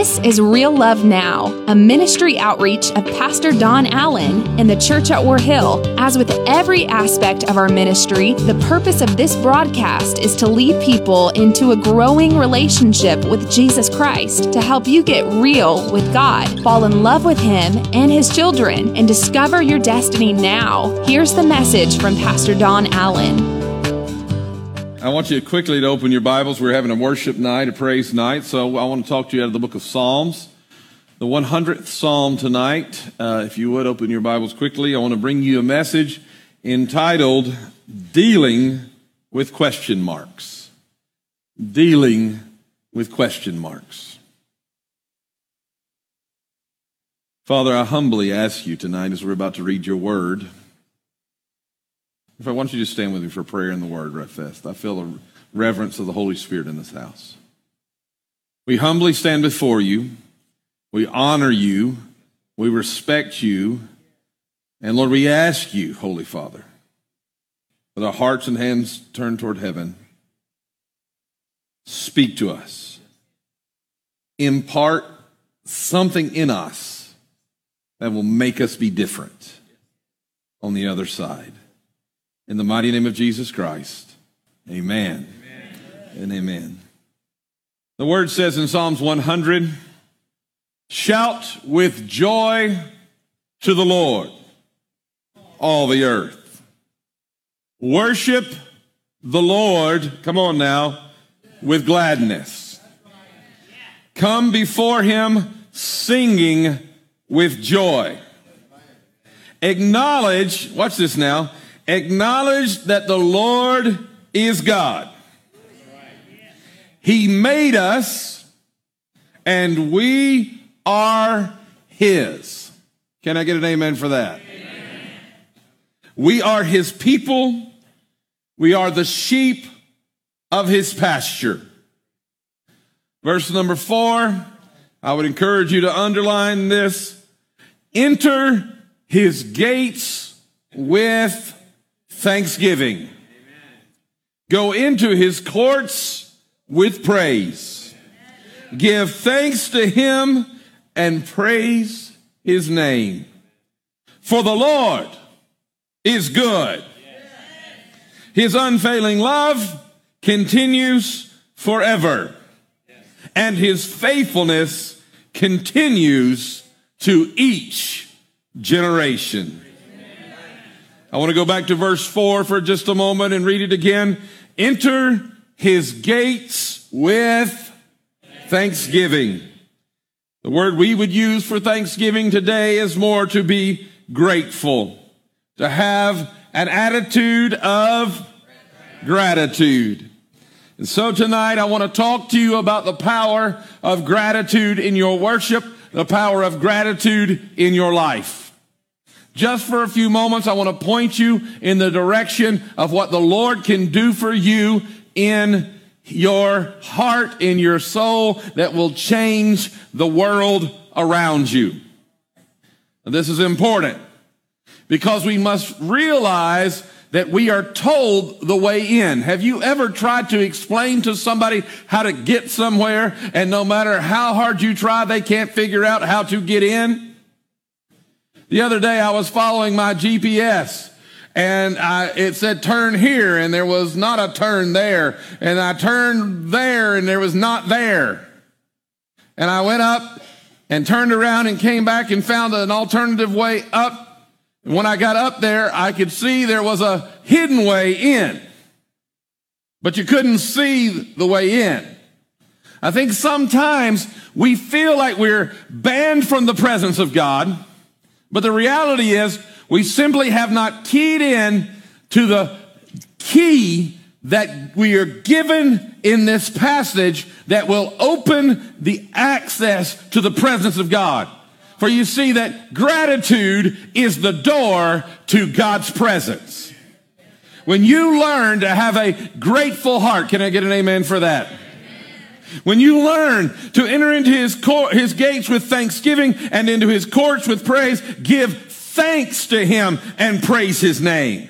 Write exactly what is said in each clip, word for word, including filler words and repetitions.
This is Real Love Now, a ministry outreach of Pastor Don Allen and the Church at War Hill. As with every aspect of our ministry, the purpose of this broadcast is to lead people into a growing relationship with Jesus Christ, to help you get real with God, fall in love with Him and His children, and discover your destiny now. Here's the message from Pastor Don Allen. I want you quickly to open your Bibles. We're having a worship night, a praise night, so I want to talk to you out of the book of Psalms, the one hundredth Psalm tonight. Uh, if you would, open your Bibles quickly. I want to bring you a message entitled, Dealing with Question Marks. Dealing with Question Marks. Father, I humbly ask you tonight as we're about to read your word. If I want you to stand with me for prayer in the Word, right fast. I feel the reverence of the Holy Spirit in this house. We humbly stand before you. We honor you. We respect you. And Lord, we ask you, Holy Father, with our hearts and hands turned toward heaven, speak to us. Impart something in us that will make us be different on the other side. In the mighty name of Jesus Christ, amen, amen. And amen. The word says in Psalms one hundred, shout with joy to the Lord, all the earth. Worship the Lord, come on now, with gladness. Come before him singing with joy. Acknowledge, watch this now, acknowledge that the Lord is God. He made us, and we are His. Can I get an amen for that? Amen. We are His people. We are the sheep of His pasture. Verse number four, I would encourage you to underline this. Enter His gates with thanksgiving. Amen. Go into his courts with praise. Amen. Give thanks to him and praise his name. For the Lord is good. Yes. His unfailing love continues forever. Yes. And his faithfulness continues to each generation. I want to go back to verse four for just a moment and read it again. Enter his gates with thanksgiving. The word we would use for thanksgiving today is more to be grateful, to have an attitude of gratitude. And so tonight I want to talk to you about the power of gratitude in your worship, the power of gratitude in your life. Just for a few moments, I want to point you in the direction of what the Lord can do for you in your heart, in your soul, that will change the world around you. And this is important because we must realize that we are told the way in. Have you ever tried to explain to somebody how to get somewhere, and no matter how hard you try, they can't figure out how to get in? The other day I was following my G P S and I, it said turn here and there was not a turn there. And I turned there and there was not there. And I went up and turned around and came back and found an alternative way up. And when I got up there, I could see there was a hidden way in. But you couldn't see the way in. I think sometimes we feel like we're banned from the presence of God. But the reality is we simply have not keyed in to the key that we are given in this passage that will open the access to the presence of God. For you see that gratitude is the door to God's presence. When you learn to have a grateful heart, can I get an amen for that? When you learn to enter into his court, his gates with thanksgiving and into his courts with praise, give thanks to him and praise his name.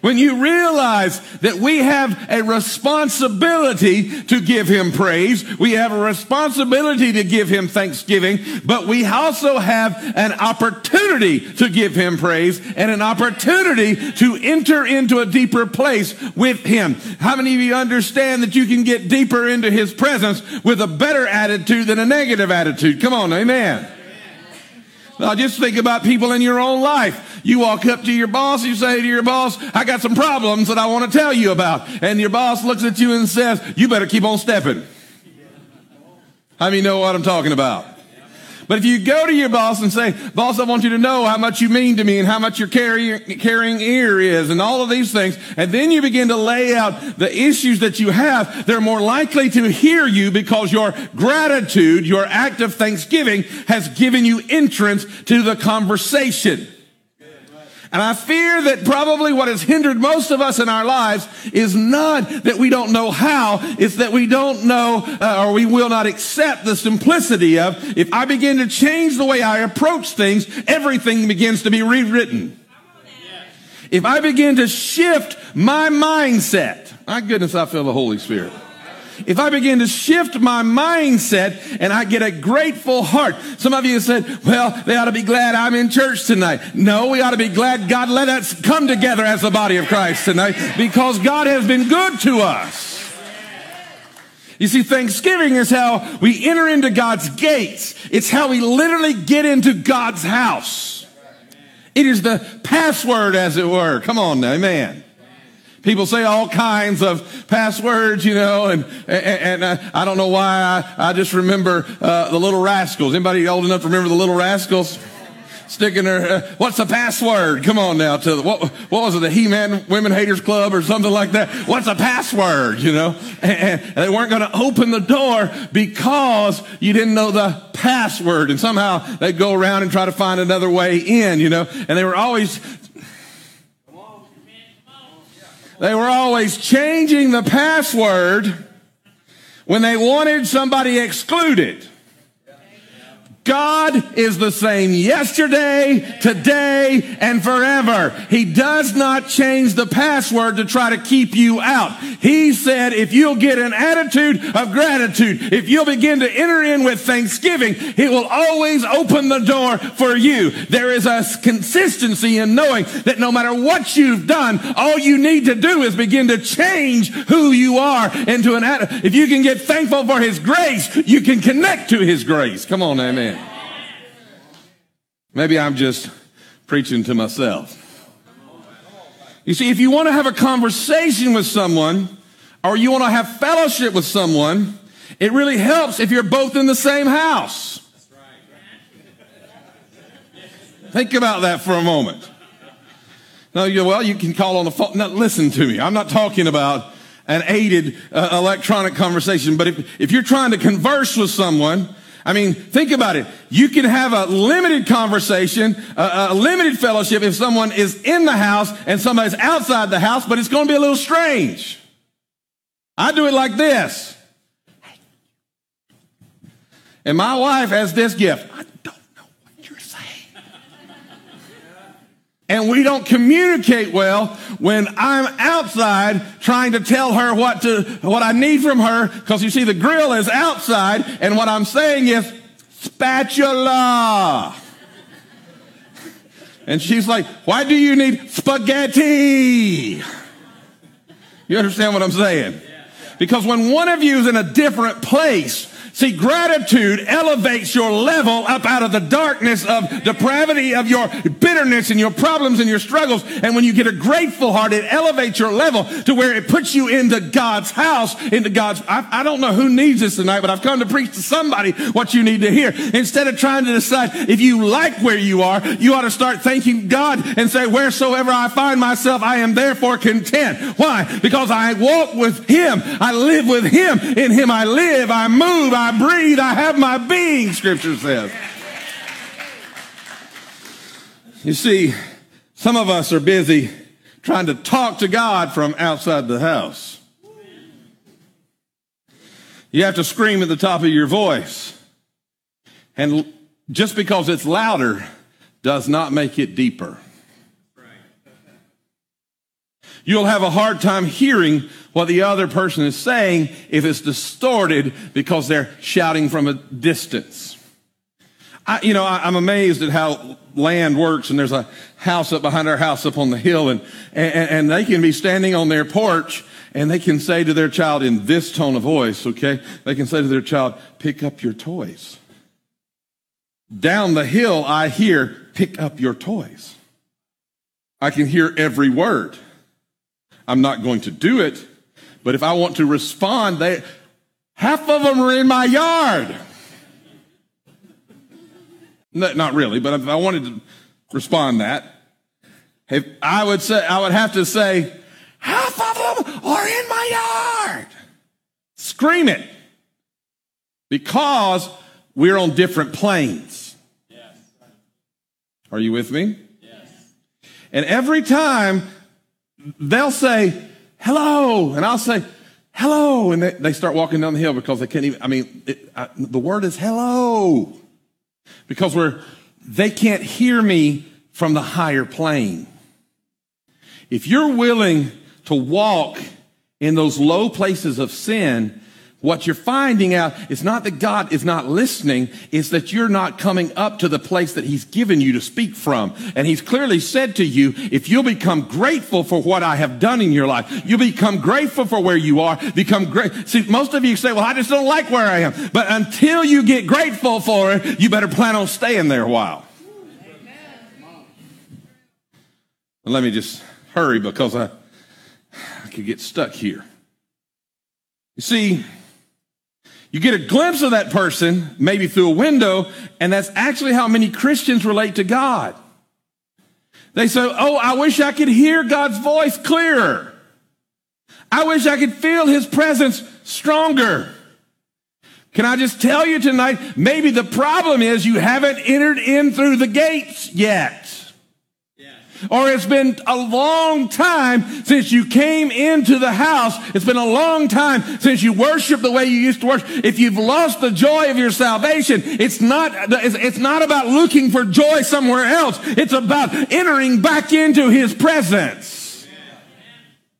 When you realize that we have a responsibility to give him praise, we have a responsibility to give him thanksgiving, but we also have an opportunity to give him praise and an opportunity to enter into a deeper place with him. How many of you understand that you can get deeper into his presence with a better attitude than a negative attitude? Come on, amen. Now, just think about people in your own life. You walk up to your boss, you say to your boss, I got some problems that I want to tell you about. And your boss looks at you and says, you better keep on stepping. How many know what I'm talking about? But if you go to your boss and say, boss, I want you to know how much you mean to me and how much your carrying, carrying ear is and all of these things, and then you begin to lay out the issues that you have, they're more likely to hear you because your gratitude, your act of thanksgiving has given you entrance to the conversation. And I fear that probably what has hindered most of us in our lives is not that we don't know how, it's that we don't know uh, or we will not accept the simplicity of, if I begin to change the way I approach things, everything begins to be rewritten. If I begin to shift my mindset, my goodness, I feel the Holy Spirit. If I begin to shift my mindset and I get a grateful heart. Some of you said, well, they ought to be glad I'm in church tonight. No, we ought to be glad God let us come together as the body of Christ tonight because God has been good to us. You see, Thanksgiving is how we enter into God's gates. It's how we literally get into God's house. It is the password, as it were. Come on now, amen. People say all kinds of passwords, you know, and and, and I, I don't know why I, I just remember uh, the Little Rascals. Anybody old enough to remember the Little Rascals? Sticking their, uh, what's the password? Come on now, to the, what what was it, the He-Man Women Haters Club or something like that? What's a password, you know? And, and they weren't going to open the door because you didn't know the password. And somehow they'd go around and try to find another way in, you know, and they were always... They were always changing the password when they wanted somebody excluded. God is the same yesterday, today, and forever. He does not change the password to try to keep you out. He said, if you'll get an attitude of gratitude, if you'll begin to enter in with thanksgiving, he will always open the door for you. There is a consistency in knowing that no matter what you've done, all you need to do is begin to change who you are into an attitude. If you can get thankful for his grace, you can connect to his grace. Come on, amen. Maybe I'm just preaching to myself. You see, if you want to have a conversation with someone or you want to have fellowship with someone, it really helps if you're both in the same house. Think about that for a moment. No, you well, you can call on the phone. Now, listen to me. I'm not talking about an aided uh, electronic conversation, but if, if you're trying to converse with someone, I mean, think about it. You can have a limited conversation, a, a limited fellowship if someone is in the house and somebody's outside the house, but it's going to be a little strange. I do it like this. And my wife has this gift. I don't know what you're saying. And we don't communicate well when I'm outside trying to tell her what to, what I need from her, because you see the grill is outside and what I'm saying is spatula. And she's like, why do you need spaghetti? You understand what I'm saying? Because when one of you is in a different place, see, gratitude elevates your level up out of the darkness of depravity, of your bitterness and your problems and your struggles. And when you get a grateful heart, it elevates your level to where it puts you into God's house, into God's... I, I don't know who needs this tonight, but I've come to preach to somebody what you need to hear. Instead of trying to decide if you like where you are, you ought to start thanking God and say, wheresoever I find myself, I am therefore content. Why? Because I walk with him. I live with him. In him I live. I move. I I breathe, I have my being, Scripture says. You see, some of us are busy trying to talk to God from outside the house. You have to scream at the top of your voice. And just because it's louder does not make it deeper. You'll have a hard time hearing what the other person is saying if it's distorted because they're shouting from a distance. I, you know, I, I'm amazed at how land works, and there's a house up behind our house up on the hill, and, and, and they can be standing on their porch, and they can say to their child in this tone of voice, okay? They can say to their child, pick up your toys. Down the hill, I hear, pick up your toys. I can hear every word. I'm not going to do it, but if I want to respond, they, half of them are in my yard. No, not really, but if I wanted to respond that, if I would say, I would have to say, half of them are in my yard. Scream it. Because we're on different planes. Yes. Are you with me? Yes. And every time they'll say, hello, and I'll say, hello, and they, they start walking down the hill because they can't even, I mean, it, I, the word is hello. Because we're, they can't hear me from the higher plane. If you're willing to walk in those low places of sin, what you're finding out is not that God is not listening, it's that you're not coming up to the place that he's given you to speak from. And he's clearly said to you, if you'll become grateful for what I have done in your life, you'll become grateful for where you are, become great. See, most of you say, well, I just don't like where I am. But until you get grateful for it, you better plan on staying there a while. Amen. Let me just hurry because I, I could get stuck here. You see, you get a glimpse of that person, maybe through a window, and that's actually how many Christians relate to God. They say, oh, I wish I could hear God's voice clearer. I wish I could feel his presence stronger. Can I just tell you tonight, maybe the problem is you haven't entered in through the gates yet. Yeah. Or it's been a long time since you came into the house. It's been a long time since you worship the way you used to worship. If you've lost the joy of your salvation, it's not, it's not about looking for joy somewhere else. It's about entering back into his presence. Yeah.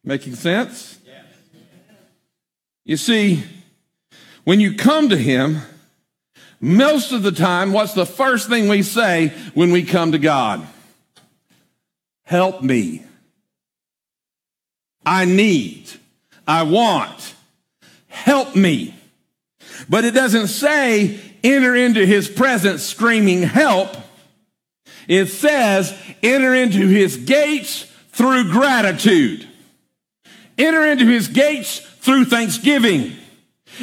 Making sense? Yeah. You see, when you come to him, most of the time, what's the first thing we say when we come to God? Help me. I need. I want. Help me. But it doesn't say enter into his presence screaming help. It says enter into his gates through gratitude. Enter into his gates through thanksgiving.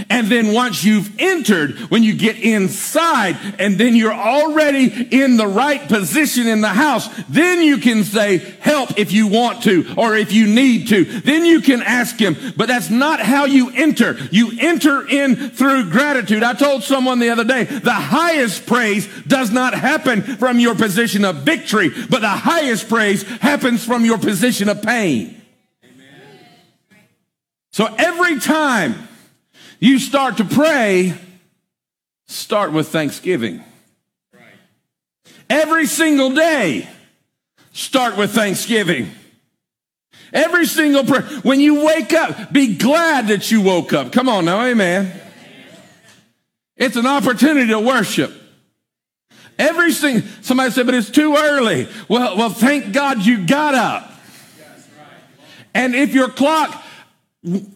And then once you've entered, when you get inside, and then you're already in the right position in the house, then you can say help if you want to or if you need to. Then you can ask him, but that's not how you enter. You enter in through gratitude. I told someone the other day, the highest praise does not happen from your position of victory, but the highest praise happens from your position of pain. Amen. So every time you start to pray, start with thanksgiving. Right. Every single day, start with thanksgiving. Every single prayer. When you wake up, be glad that you woke up. Come on now, amen. It's an opportunity to worship. Every single, somebody said, but it's too early. Well, well, thank God you got up. Yes, right. And if your clock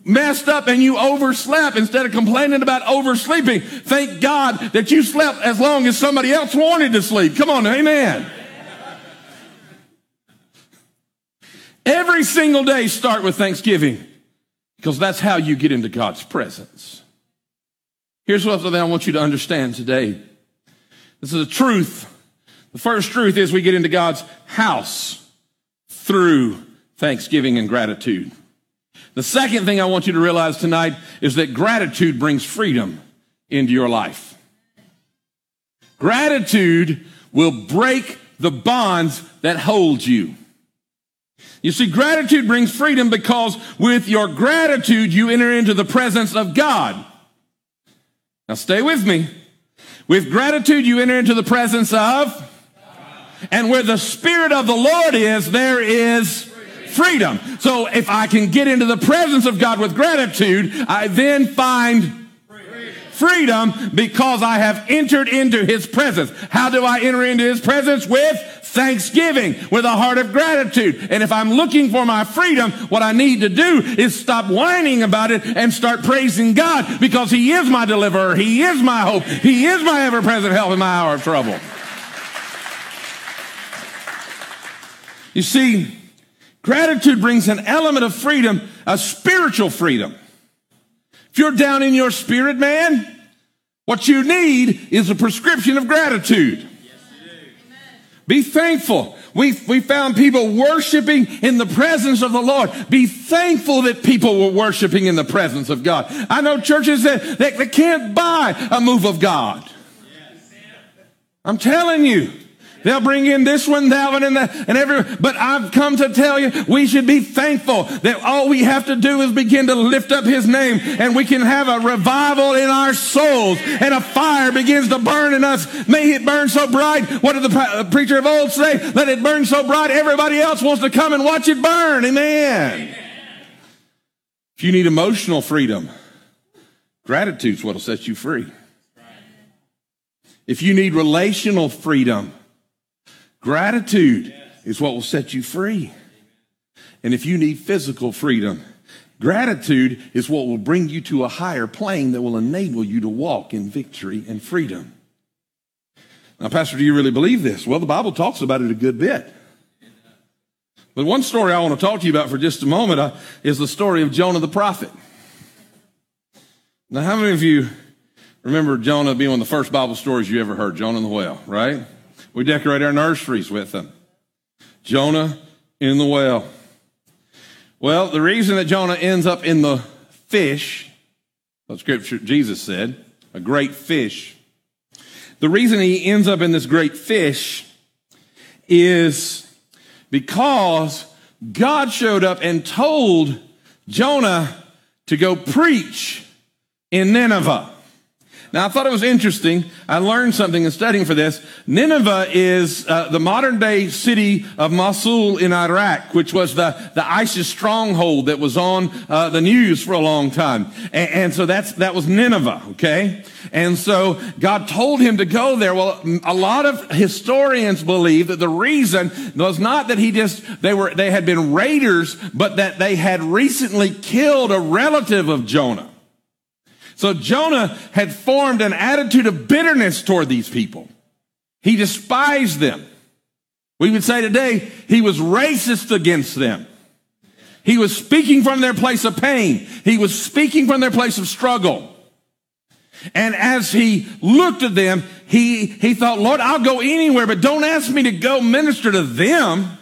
messed up and you overslept, instead of complaining about oversleeping, thank God that you slept as long as somebody else wanted to sleep. Come on, amen. Every single day start with thanksgiving, because that's how you get into God's presence. Here's something I want you to understand today. This is a truth. The first truth is we get into God's house through thanksgiving and gratitude. The second thing I want you to realize tonight is that gratitude brings freedom into your life. Gratitude will break the bonds that hold you. You see, gratitude brings freedom because with your gratitude, you enter into the presence of God. Now stay with me. With gratitude, you enter into the presence of, and where the Spirit of the Lord is, there is freedom. So if I can get into the presence of God with gratitude, I then find freedom because I have entered into his presence. How do I enter into his presence? With thanksgiving, with a heart of gratitude. And if I'm looking for my freedom, what I need to do is stop whining about it and start praising God, because he is my deliverer. He is my hope. He is my ever-present help in my hour of trouble. You see, gratitude brings an element of freedom, a spiritual freedom. If you're down in your spirit, man, what you need is a prescription of gratitude. Yes, you do. Amen. Be thankful. We, we found people worshiping in the presence of the Lord. Be thankful that people were worshiping in the presence of God. I know churches that, that, that can't buy a move of God. Yes. I'm telling you. They'll bring in this one, that one, and that, and every, but I've come to tell you, we should be thankful that all we have to do is begin to lift up his name, and we can have a revival in our souls, and a fire begins to burn in us. May it burn so bright. What did the preacher of old say? Let it burn so bright, everybody else wants to come and watch it burn. Amen. If you need emotional freedom, gratitude's what'll set you free. If you need relational freedom, gratitude is what will set you free. And if you need physical freedom, gratitude is what will bring you to a higher plane that will enable you to walk in victory and freedom. Now, Pastor, do you really believe this? Well, the Bible talks about it a good bit. But one story I want to talk to you about for just a moment uh, is the story of Jonah the prophet. Now, how many of you remember Jonah being one of the first Bible stories you ever heard? Jonah in the well, right? We decorate our nurseries with them. Jonah in the well. Well, the reason that Jonah ends up in the fish, what scripture Jesus said, a great fish. The reason he ends up in this great fish is because God showed up and told Jonah to go preach in Nineveh. Now, I thought it was interesting. I learned something in studying for this. Nineveh is uh, the modern-day city of Mosul in Iraq, which was the, the ISIS stronghold that was on uh, the news for a long time. And, and so that's that was Nineveh, okay? And so God told him to go there. Well, a lot of historians believe that the reason was not that he just, they were they had been raiders, but that they had recently killed a relative of Jonah. So Jonah had formed an attitude of bitterness toward these people. He despised them. We would say today, he was racist against them. He was speaking from their place of pain. He was speaking from their place of struggle. And as he looked at them, he, he thought, Lord, I'll go anywhere, but don't ask me to go minister to them.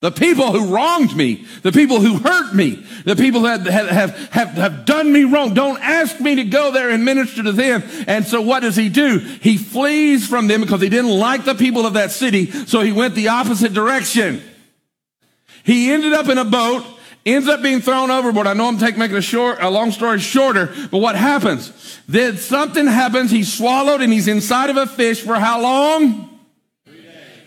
The people who wronged me, the people who hurt me, the people that have, have, have, have done me wrong, don't ask me to go there and minister to them. And so what does he do? He flees from them because he didn't like the people of that city, so he went the opposite direction. He ended up in a boat, ends up being thrown overboard. I know I'm taking, making a, short, a long story shorter, but what happens? Then something happens, he's swallowed and he's inside of a fish for how long?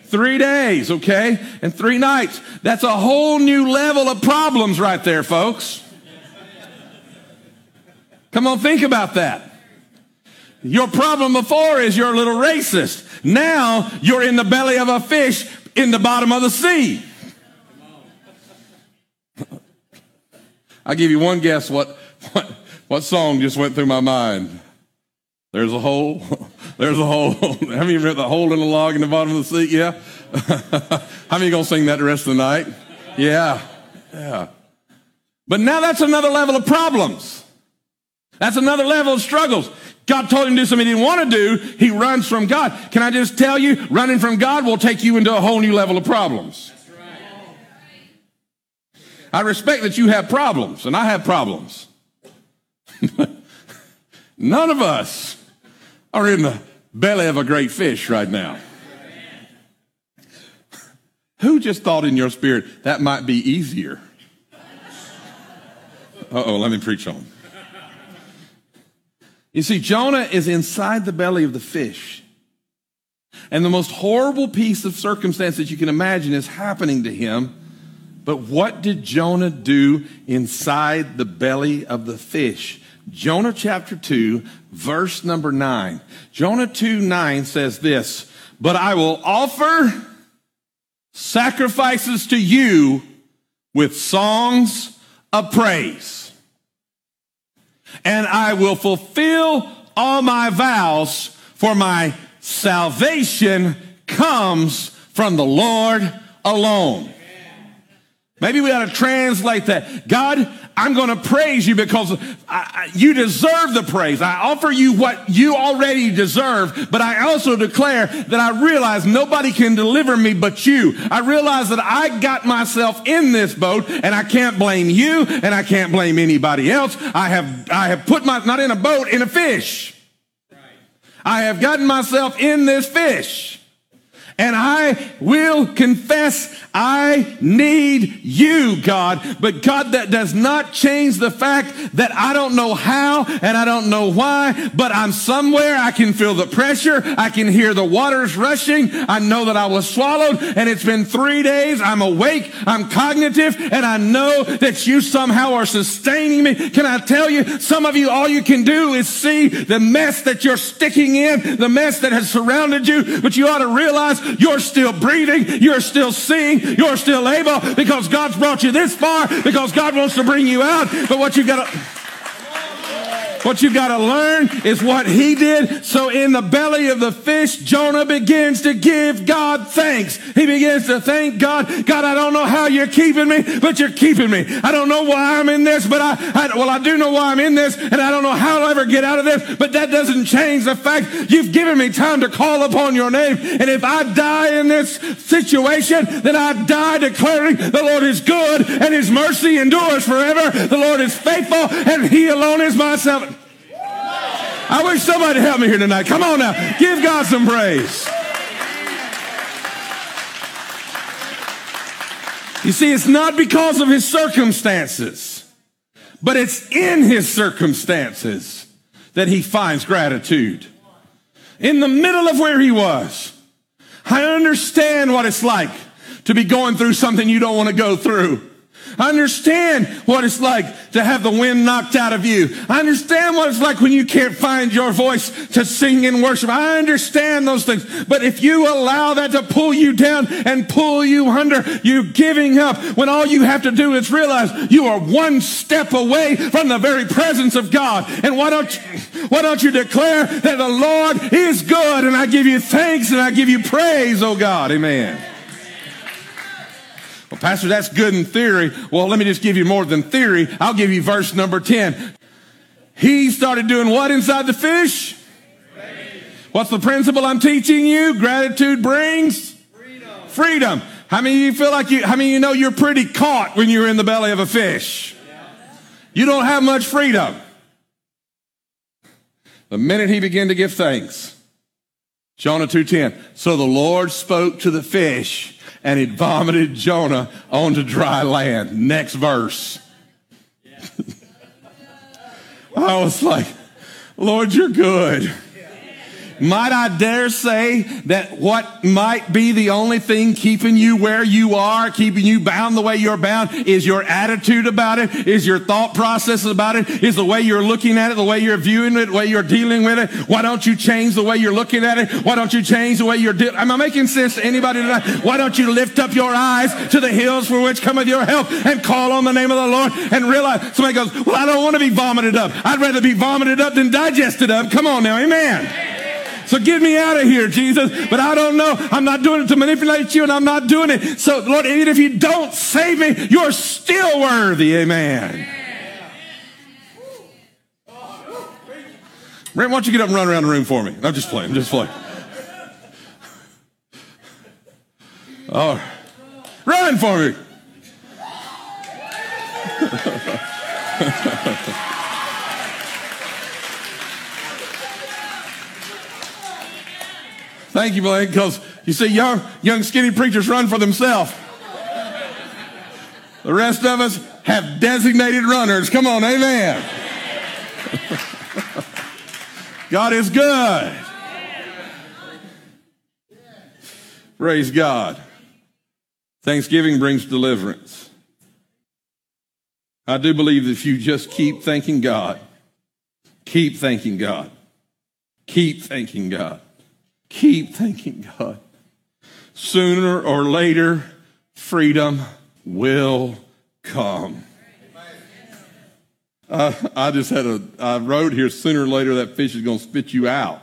Three days, okay, and three nights. That's a whole new level of problems right there, folks. Come on, think about that. Your problem before is you're a little racist. Now you're in the belly of a fish in the bottom of the sea. I'll give you one guess what, what, what song just went through my mind. There's a hole. There's a hole. How many of you remember the hole in the log in the bottom of the sea? Yeah. How many are going to sing that the rest of the night? Yeah. Yeah. But now that's another level of problems. That's another level of struggles. God told him to do something he didn't want to do. He runs from God. Can I just tell you, running from God will take you into a whole new level of problems. That's right. I respect that you have problems, and I have problems. None of us are in the belly of a great fish right now. Who just thought in your spirit, that might be easier? Uh-oh, let me preach on. You see, Jonah is inside the belly of the fish. And the most horrible piece of circumstance that you can imagine is happening to him. But what did Jonah do inside the belly of the fish? Jonah chapter two, verse number nine. Jonah two nine says this, "But I will offer sacrifices to you with songs of praise. And I will fulfill all my vows, for my salvation comes from the Lord alone." Maybe we ought to translate that. God, I'm going to praise you because I, I, you deserve the praise. I offer you what you already deserve, but I also declare that I realize nobody can deliver me but you. I realize that I got myself in this boat, and I can't blame you, and I can't blame anybody else. I have I have put my, not in a boat, in a fish. Right. I have gotten myself in this fish. And I will confess I need you, God. But God, that does not change the fact that I don't know how and I don't know why, but I'm somewhere. I can feel the pressure. I can hear the waters rushing. I know that I was swallowed, and it's been three days. I'm awake. I'm cognitive, and I know that you somehow are sustaining me. Can I tell you, some of you, all you can do is see the mess that you're sticking in, the mess that has surrounded you, but you ought to realize you're still breathing, you're still seeing, you're still able, because God's brought you this far, because God wants to bring you out. But what you've got to, what you've got to learn is what he did. So in the belly of the fish, Jonah begins to give God thanks. He begins to thank God. God, I don't know how you're keeping me, but you're keeping me. I don't know why I'm in this, but I, I well, I do know why I'm in this, and I don't know how I'll ever get out of this, but that doesn't change the fact you've given me time to call upon your name. And if I die in this situation, then I die declaring the Lord is good and his mercy endures forever. The Lord is faithful and he alone is my salvation. I wish somebody helped me here tonight. Come on now. Give God some praise. You see, it's not because of his circumstances, but it's in his circumstances that he finds gratitude. In the middle of where he was, I understand what it's like to be going through something you don't want to go through. I understand what it's like to have the wind knocked out of you. I understand what it's like when you can't find your voice to sing in worship. I understand those things. But if you allow that to pull you down and pull you under, you're giving up when all you have to do is realize you are one step away from the very presence of God. And why don't you, why don't you declare that the Lord is good, and I give you thanks and I give you praise, oh God. Amen. Well, Pastor, that's good in theory. Well, let me just give you more than theory. I'll give you verse number ten. He started doing what inside the fish? Praise. What's the principle I'm teaching you? Gratitude brings freedom. Freedom. How many of you feel like you, how many of you know you're pretty caught when you're in the belly of a fish? Yeah. You don't have much freedom. The minute he began to give thanks, Jonah two ten, so the Lord spoke to the fish, and it vomited Jonah onto dry land. Next verse. I was like, Lord, you're good. Might I dare say that what might be the only thing keeping you where you are, keeping you bound the way you're bound, is your attitude about it, is your thought process about it, is the way you're looking at it, the way you're viewing it, the way you're dealing with it. Why don't you change the way you're looking at it? Why don't you change the way you're dealing? Am I making sense to anybody tonight? Why don't you lift up your eyes to the hills for which cometh your help, and call on the name of the Lord, and realize, somebody goes, well, I don't want to be vomited up. I'd rather be vomited up than digested up. Come on now, amen. So get me out of here, Jesus. But I don't know. I'm not doing it to manipulate you, and I'm not doing it. So, Lord, even if you don't save me, you're still worthy. Amen. Brent, why don't you get up and run around the room for me? I'm just playing. I'm just playing. Oh, run for me. Thank you, Blaine, because you see, young, young skinny preachers run for themselves. The rest of us have designated runners. Come on, amen. God is good. Praise God. Thanksgiving brings deliverance. I do believe that if you just keep thanking God, keep thanking God, keep thanking God, keep thanking God, sooner or later, freedom will come. Uh, I just had a, I wrote here, sooner or later that fish is going to spit you out.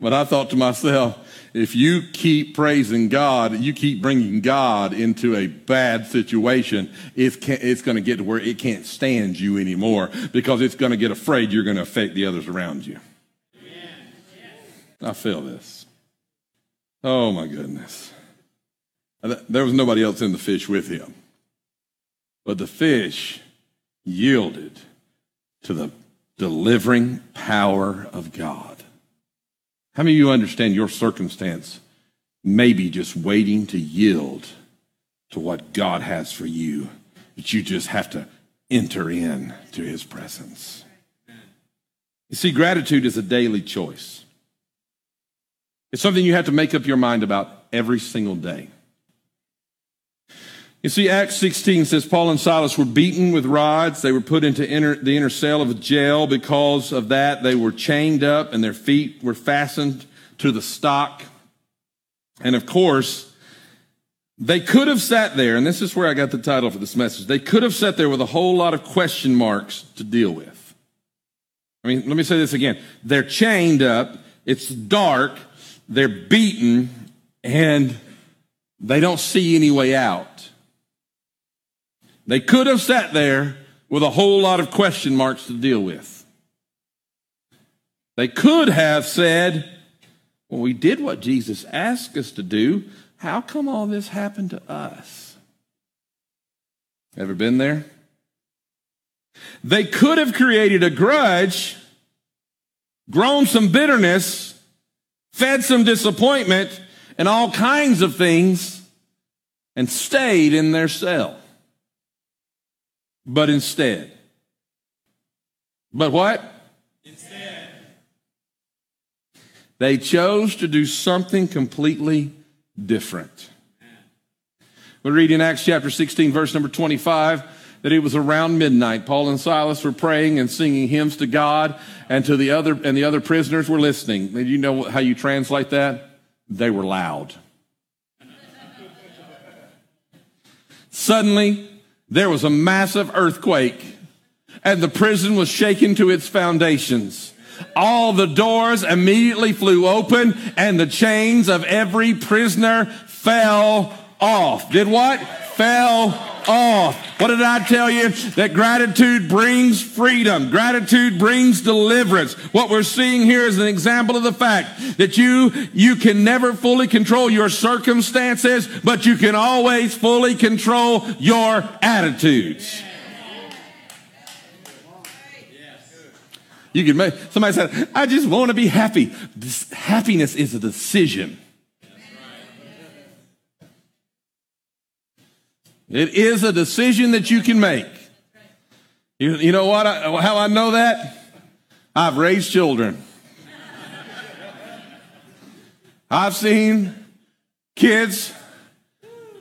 But I thought to myself, if you keep praising God, you keep bringing God into a bad situation, it's, it's going to get to where it can't stand you anymore because it's going to get afraid you're going to affect the others around you. I feel this. Oh, my goodness. There was nobody else in the fish with him. But the fish yielded to the delivering power of God. How many of you understand your circumstance maybe just waiting to yield to what God has for you, but you just have to enter in to his presence? You see, gratitude is a daily choice. It's something you have to make up your mind about every single day. You see, Acts sixteen says, Paul and Silas were beaten with rods. They were put into inner, the inner cell of a jail. Because of that, they were chained up and their feet were fastened to the stock. And of course, they could have sat there, and this is where I got the title for this message. They could have sat there with a whole lot of question marks to deal with. I mean, let me say this again. They're chained up. It's dark. They're beaten, and they don't see any way out. They could have sat there with a whole lot of question marks to deal with. They could have said, well, we did what Jesus asked us to do. How come all this happened to us? Ever been there? They could have created a grudge, grown some bitterness, fed some disappointment, and all kinds of things, and stayed in their cell. But instead, but what? Instead. They chose to do something completely different. We read in Acts chapter sixteen, verse number twenty-five, that it was around midnight. Paul and Silas were praying and singing hymns to God, and to the other, and the other prisoners were listening. Do you know how you translate that? They were loud. Suddenly, there was a massive earthquake, and the prison was shaken to its foundations. All the doors immediately flew open, and the chains of every prisoner fell off. Did what? Fell off. What did I tell you? That gratitude brings freedom. Gratitude brings deliverance. What we're seeing here is an example of the fact that you, you can never fully control your circumstances, but you can always fully control your attitudes. You can make, somebody said, I just want to be happy. This happiness is a decision. It is a decision that you can make. You, you know what? I, how I know that? I've raised children. I've seen kids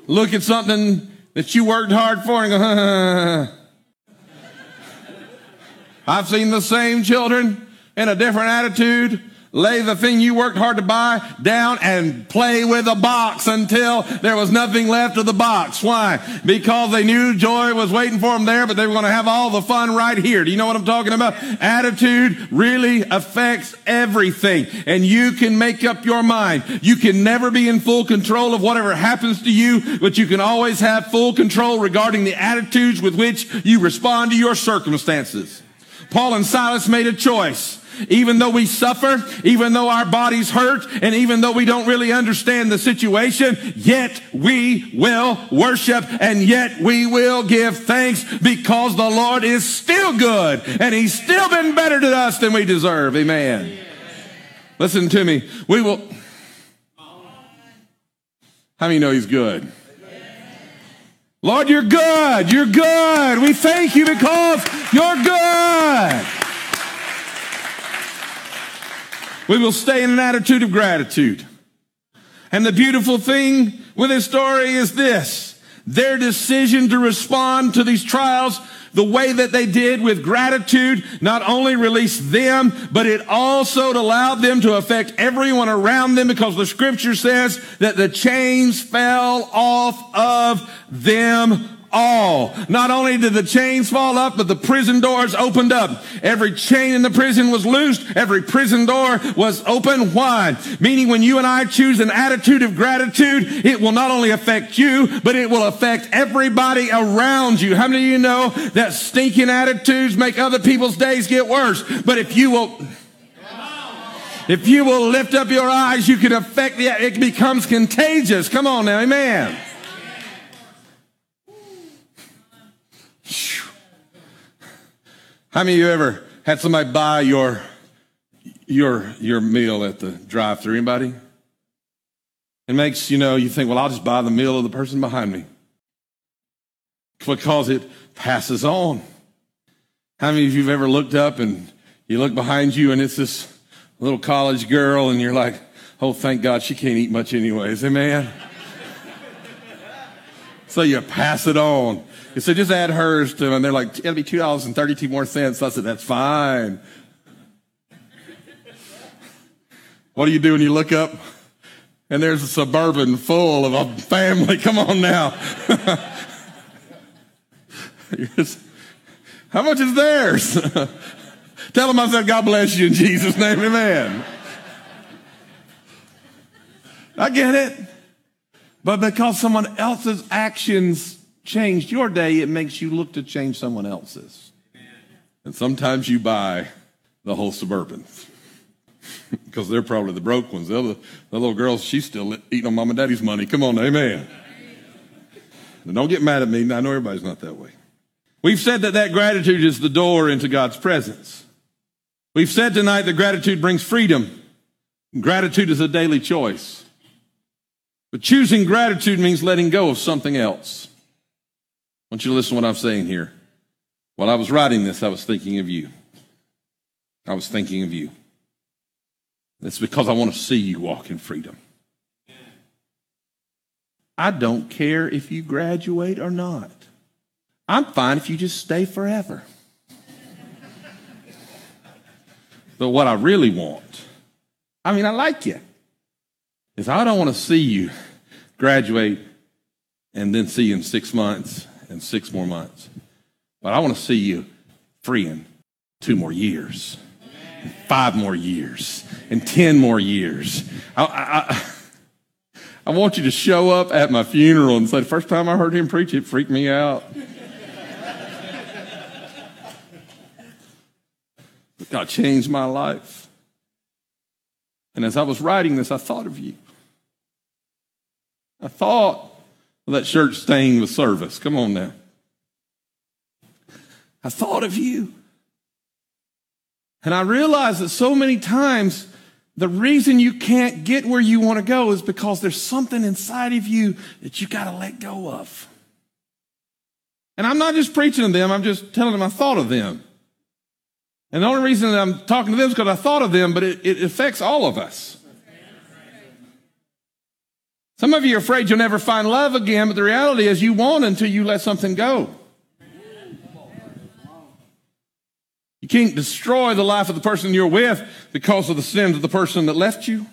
look at something that you worked hard for and go, huh. I've seen the same children in a different attitude lay the thing you worked hard to buy down and play with a box until there was nothing left of the box. Why? Because they knew joy was waiting for them there, but they were going to have all the fun right here. Do you know what I'm talking about? Attitude really affects everything, and you can make up your mind. You can never be in full control of whatever happens to you, but you can always have full control regarding the attitudes with which you respond to your circumstances. Paul and Silas made a choice. Even though we suffer, even though our bodies hurt, and even though we don't really understand the situation, yet we will worship and yet we will give thanks because the Lord is still good and he's still been better to us than we deserve. Amen. Amen. Listen to me. We will. How many know he's good? Lord, you're good. You're good. We thank you because you're good. We will stay in an attitude of gratitude. And the beautiful thing with this story is this, Their decision to respond to these trials the way that they did with gratitude not only released them, but it also allowed them to affect everyone around them, because the scripture says that the chains fell off of them all. Not only did the chains fall off, but the prison doors opened up. Every chain in the prison was loosed. Every prison door was open wide. Meaning when you and I choose an attitude of gratitude, it will not only affect you, but it will affect everybody around you. How many of you know that stinking attitudes make other people's days get worse? But if you will... If you will lift up your eyes, you can affect the... It becomes contagious. Come on now, amen. How many of you ever had somebody buy your your your meal at the drive-thru? Anybody? It makes, you know, you think, well, I'll just buy the meal of the person behind me, because it passes on. How many of you have ever looked up and you look behind you and it's this little college girl and you're like, oh, thank God she can't eat much anyways, amen? So you pass it on. So just add hers to them. And they're like, it'll be two dollars and thirty-two more cents. I said, that's fine. What do you do when you look up and there's a Suburban full of a family? Come on now. How much is theirs? Tell them I said, God bless you in Jesus' name, amen. I get it. But because someone else's actions changed your day, it makes you look to change someone else's. And sometimes you buy the whole Suburban because they're probably the broke ones. The, other, the little girl, she's still eating on mom and daddy's money. Come on, amen. And don't get mad at me. I know everybody's not that way. We've said that that gratitude is the door into God's presence. We've said tonight that gratitude brings freedom. Gratitude is a daily choice. But choosing gratitude means letting go of something else. I want you to listen to what I'm saying here. While I was writing this, I was thinking of you. I was thinking of you. It's because I want to see you walk in freedom. I don't care if you graduate or not. I'm fine if you just stay forever. But what I really want, I mean, I like you, is I don't want to see you graduate and then see you in six months. And six more months. But I want to see you free in two more years, and five more years, and ten more years. I, I, I want you to show up at my funeral and say, the first time I heard him preach, it freaked me out. But God changed my life. And as I was writing this, I thought of you. I thought... Well, that shirt stained with service. Come on now. I thought of you. And I realized that so many times the reason you can't get where you want to go is because there's something inside of you that you got to let go of. And I'm not just preaching to them. I'm just telling them I thought of them. And the only reason that I'm talking to them is because I thought of them, but it, it affects all of us. Some of you are afraid you'll never find love again, but the reality is you won't until you let something go. You can't destroy the life of the person you're with because of the sins of the person that left you.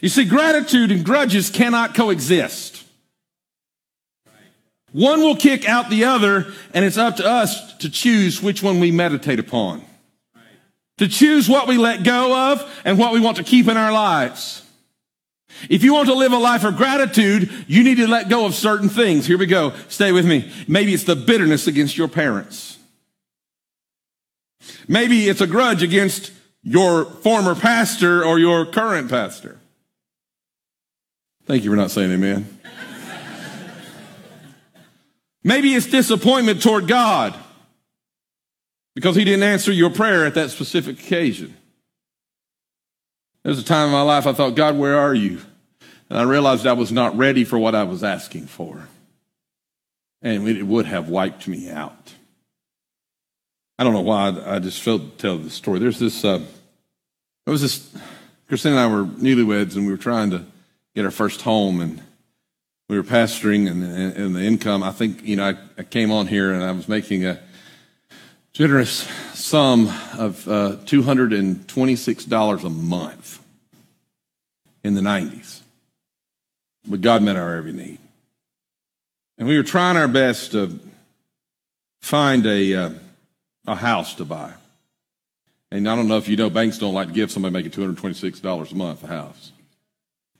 You see, gratitude and grudges cannot coexist. One will kick out the other, and it's up to us to choose which one we meditate upon. To choose what we let go of and what we want to keep in our lives. If you want to live a life of gratitude, you need to let go of certain things. Here we go. Stay with me. Maybe it's the bitterness against your parents. Maybe it's a grudge against your former pastor or your current pastor. Thank you for not saying amen. Maybe it's disappointment toward God because he didn't answer your prayer at that specific occasion. There was a time in my life I thought, God, where are you? And I realized I was not ready for what I was asking for. And it would have wiped me out. I don't know why, I just felt to tell this story. There's this, uh, there was this, Christina and I were newlyweds and we were trying to get our first home. And we were pastoring and, and, and the income, I think, you know, I, I came on here and I was making a generous sum of uh, two hundred twenty-six dollars a month in the nineties. But God met our every need. And we were trying our best to find a uh, a house to buy. And I don't know if you know, banks don't like to give somebody making two hundred twenty-six dollars a month a house.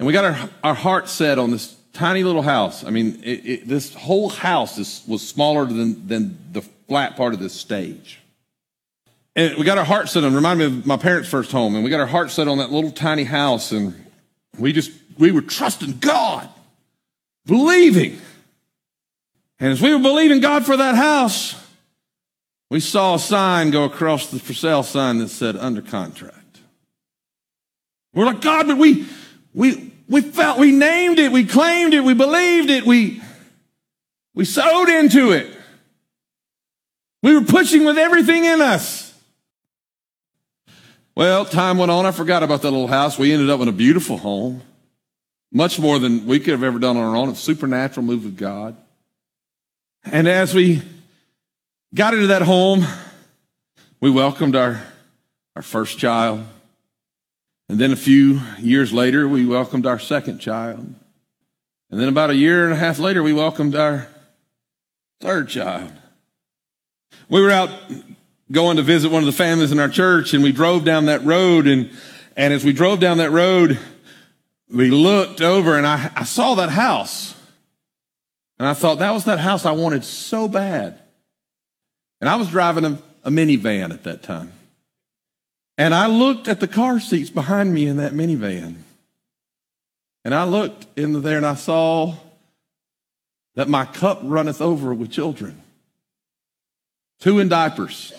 And we got our, our heart set on this tiny little house. I mean, it, it, this whole house is, was smaller than, than the flat part of this stage. And we got our heart set on, remind me of my parents' first home, and we got our heart set on that little tiny house, and we just, we were trusting God, believing. And as we were believing God for that house, we saw a sign go across the for sale sign that said under contract. We're like, God, but we, we, we felt, we named it, we claimed it, we believed it, we, we sowed into it. We were pushing with everything in us. Well, time went on. I forgot about that little house. We ended up in a beautiful home, much more than we could have ever done on our own. A supernatural move of God. And as we got into that home, we welcomed our, our first child. And then a few years later, we welcomed our second child. And then about a year and a half later, we welcomed our third child. We were out going to visit one of the families in our church, and we drove down that road. And, and as we drove down that road, we looked over, and I, I saw that house. And I thought, that was that house I wanted so bad. And I was driving a, a minivan at that time. And I looked at the car seats behind me in that minivan. And I looked in there and I saw that my cup runneth over with children. Two in diapers.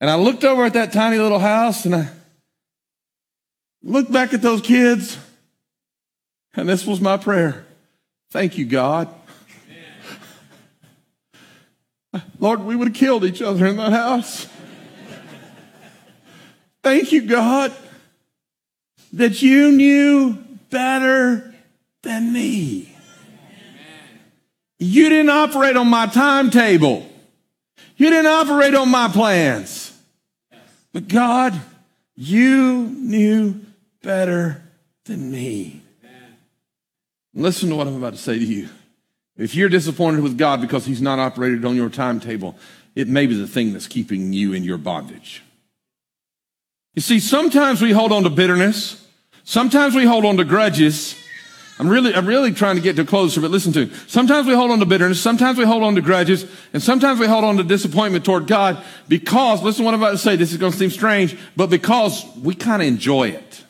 And I looked over at that tiny little house and I looked back at those kids. And this was my prayer. Thank you, God. Lord, we would have killed each other in that house. Thank you, God, that you knew better than me. Amen. You didn't operate on my timetable. You didn't operate on my plans. But God, you knew better than me. Amen. Listen to what I'm about to say to you. If you're disappointed with God because he's not operated on your timetable, it may be the thing that's keeping you in your bondage. You see, sometimes we hold on to bitterness. Sometimes we hold on to grudges. I'm really, I'm really trying to get to closer, but listen to me. Sometimes we hold on to bitterness. Sometimes we hold on to grudges. And sometimes we hold on to disappointment toward God because, listen to what I'm about to say, this is going to seem strange, but because we kind of enjoy it.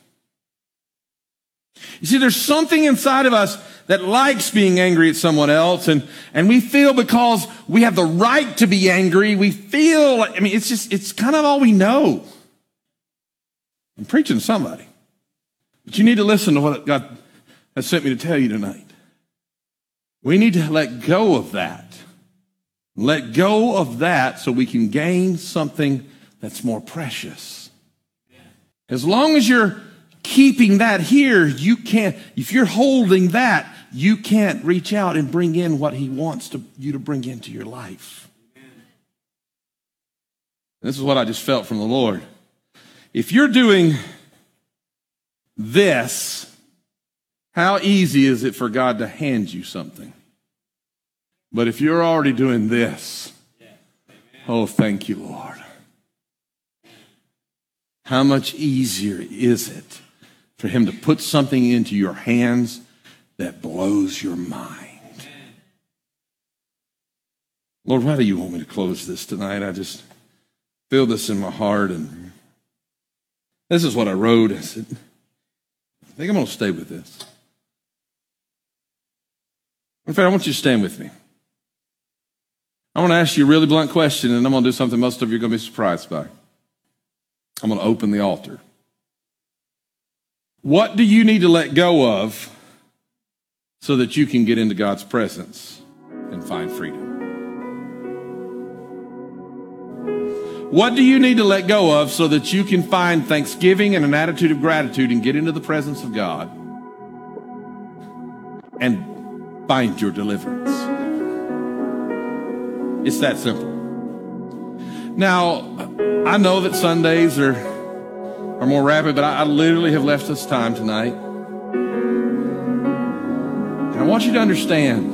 You see, there's something inside of us that likes being angry at someone else, and, and we feel because we have the right to be angry, we feel like, I mean, it's just, it's kind of all we know. I'm preaching to somebody. But you need to listen to what God has sent me to tell you tonight. We need to let go of that. Let go of that so we can gain something that's more precious. As long as you're keeping that here, you can't, if you're holding that, you can't reach out and bring in what he wants to, you to bring into your life. And this is what I just felt from the Lord. If you're doing this, how easy is it for God to hand you something? But if you're already doing this, oh, thank you, Lord. How much easier is it for him to put something into your hands that blows your mind? Lord, why do you want me to close this tonight? I just feel this in my heart. And this is what I wrote. I said, I think I'm going to stay with this. In fact, I want you to stand with me. I want to ask you a really blunt question, and I'm going to do something most of you are going to be surprised by. I'm going to open the altar. What do you need to let go of so that you can get into God's presence and find freedom? What do you need to let go of so that you can find thanksgiving and an attitude of gratitude and get into the presence of God and find your deliverance. It's that simple. Now, I know that Sundays are, are more rapid, but I, I literally have left us time tonight. And I want you to understand,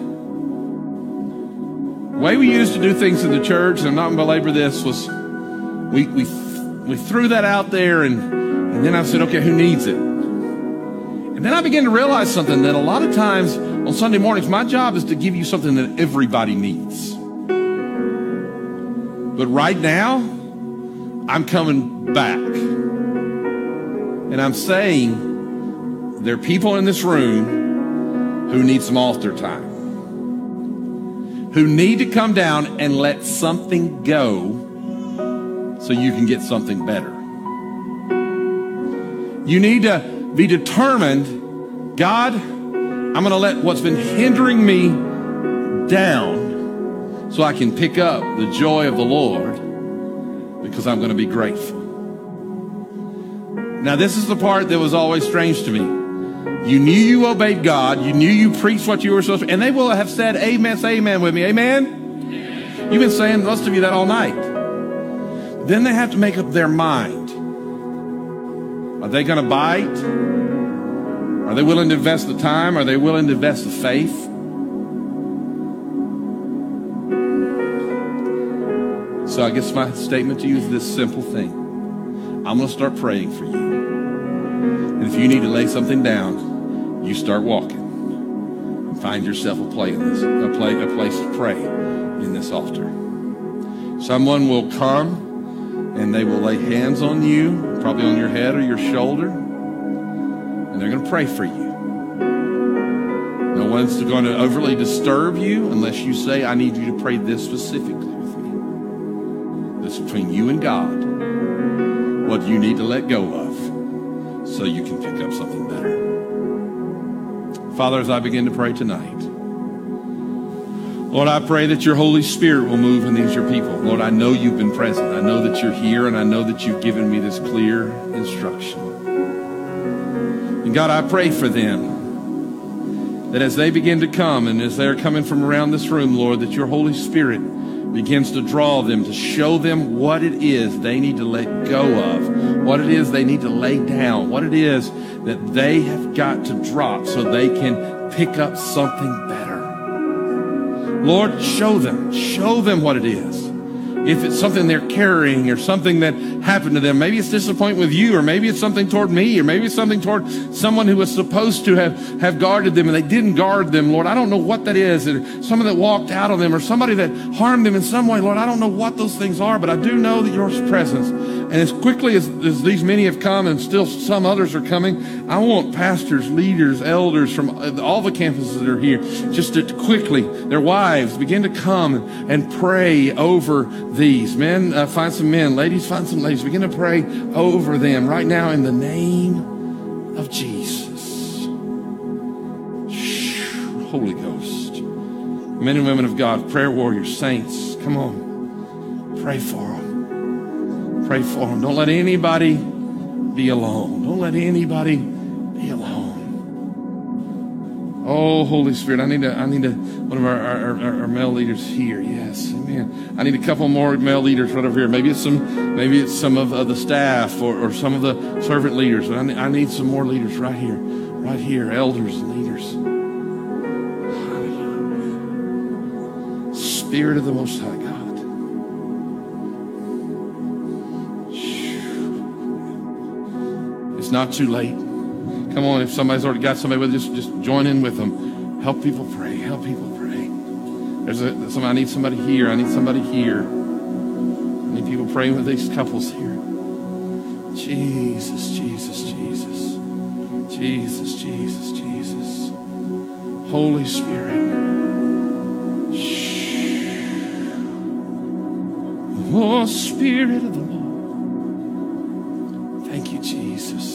the way we used to do things in the church, and I'm not going to belabor this, was we we we threw that out there, and, and then I said, okay, who needs it? And then I began to realize something, that a lot of times on Sunday mornings, my job is to give you something that everybody needs. But right now, I'm coming back. And I'm saying there are people in this room who need some altar time, who need to come down and let something go so you can get something better. You need to be determined, God, I'm going to let what's been hindering me down so I can pick up the joy of the Lord, because I'm going to be grateful. Now, this is the part that was always strange to me. You knew you obeyed God. You knew you preached what you were supposed to. And they will have said, amen, say amen with me. Amen? Amen? You've been saying, most of you, that all night. Then they have to make up their mind. Are they going to bite? Are they willing to invest the time? Are they willing to invest the faith? So I guess my statement to you is this simple thing. I'm going to start praying for you. And if you need to lay something down, you start walking and find yourself a place, a place, a place to pray in this altar. Someone will come and they will lay hands on you, probably on your head or your shoulder, and they're going to pray for you. No one's going to overly disturb you unless you say, I need you to pray this specifically with me. This is between you and God, what you need to let go of so you can pick up something better. Father, as I begin to pray tonight, Lord, I pray that your Holy Spirit will move in these, your people. Lord, I know you've been present. I know that you're here, and I know that you've given me this clear instruction. And God, I pray for them, that as they begin to come, and as they're coming from around this room, Lord, that your Holy Spirit begins to draw them, to show them what it is they need to let go of, what it is they need to lay down, what it is that they have got to drop so they can pick up something better. Lord, show them. Show them what it is. If it's something they're carrying or something that happened to them, maybe it's disappointment with you, or maybe it's something toward me, or maybe it's something toward someone who was supposed to have, have guarded them and they didn't guard them. Lord, I don't know what that is. Or someone that walked out on them, or somebody that harmed them in some way. Lord, I don't know what those things are, but I do know that your presence. And as quickly as, as these many have come, and still some others are coming, I want pastors, leaders, elders from all the campuses that are here just to quickly, their wives, begin to come and pray over these men. Uh, find some men. Ladies, find some ladies. Begin to pray over them right now in the name of Jesus. Shh, Holy Ghost. Men and women of God, prayer warriors, saints, come on. Pray for them. Pray for them. Don't let anybody be alone. Don't let anybody be alone. Oh, Holy Spirit, I need to, I need to. One of our, our, our, our male leaders here. Yes, amen. I need a couple more male leaders right over here. Maybe it's some, maybe it's some of, of the staff or, or some of the servant leaders. I need, I need some more leaders right here, right here, elders and leaders. Spirit of the Most High God. It's not too late. Come on, if somebody's already got somebody with you, just, just join in with them. Help people pray. Help people pray. There's a, somebody, I need somebody here. I need somebody here. I need people praying with these couples here. Jesus, Jesus, Jesus. Jesus, Jesus, Jesus. Holy Spirit. Shh. Oh, Spirit of the Lord. Thank you, Jesus.